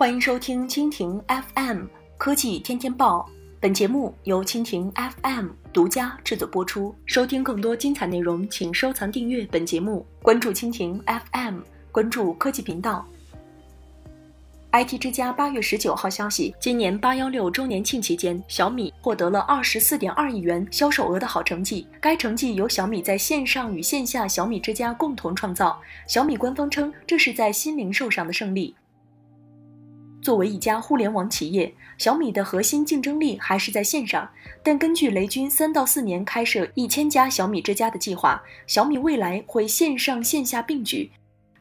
欢迎收听蜻蜓 FM 科技天天报，本节目由蜻蜓 FM 独家制作播出。收听更多精彩内容，请收藏订阅本节目，关注蜻蜓 FM， 关注科技频道。IT 之家8月19号消息，今年816周年庆期间，小米获得了 24.2 亿元销售额的好成绩。该成绩由小米在线上与线下小米之家共同创造，小米官方称这是在新零售上的胜利。作为一家互联网企业，小米的核心竞争力还是在线上，但根据雷军3到4年开设1000家小米之家的计划，小米未来会线上线下并举。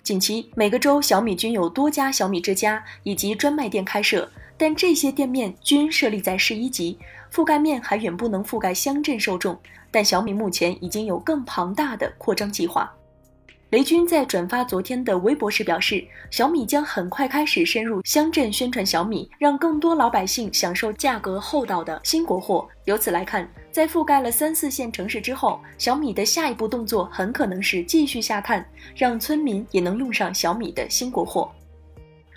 近期每个州小米均有多家小米之家以及专卖店开设，但这些店面均设立在市一级，覆盖面还远不能覆盖乡镇受众，但小米目前已经有更庞大的扩张计划。雷军在转发昨天的微博时表示，小米将很快开始深入乡镇宣传小米，让更多老百姓享受价格厚道的新国货。由此来看，在覆盖了3、4线城市之后，小米的下一步动作很可能是继续下探，让村民也能用上小米的新国货。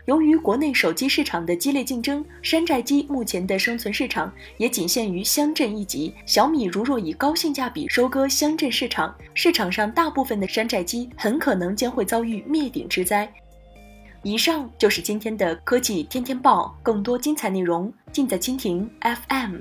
由于国内手机市场的激烈竞争，山寨机目前的生存市场也仅限于乡镇一级，小米如若以高性价比收割乡镇市场，市场上大部分的山寨机很可能将会遭遇灭顶之灾。以上就是今天的科技天天报，更多精彩内容尽在蜻蜓 FM。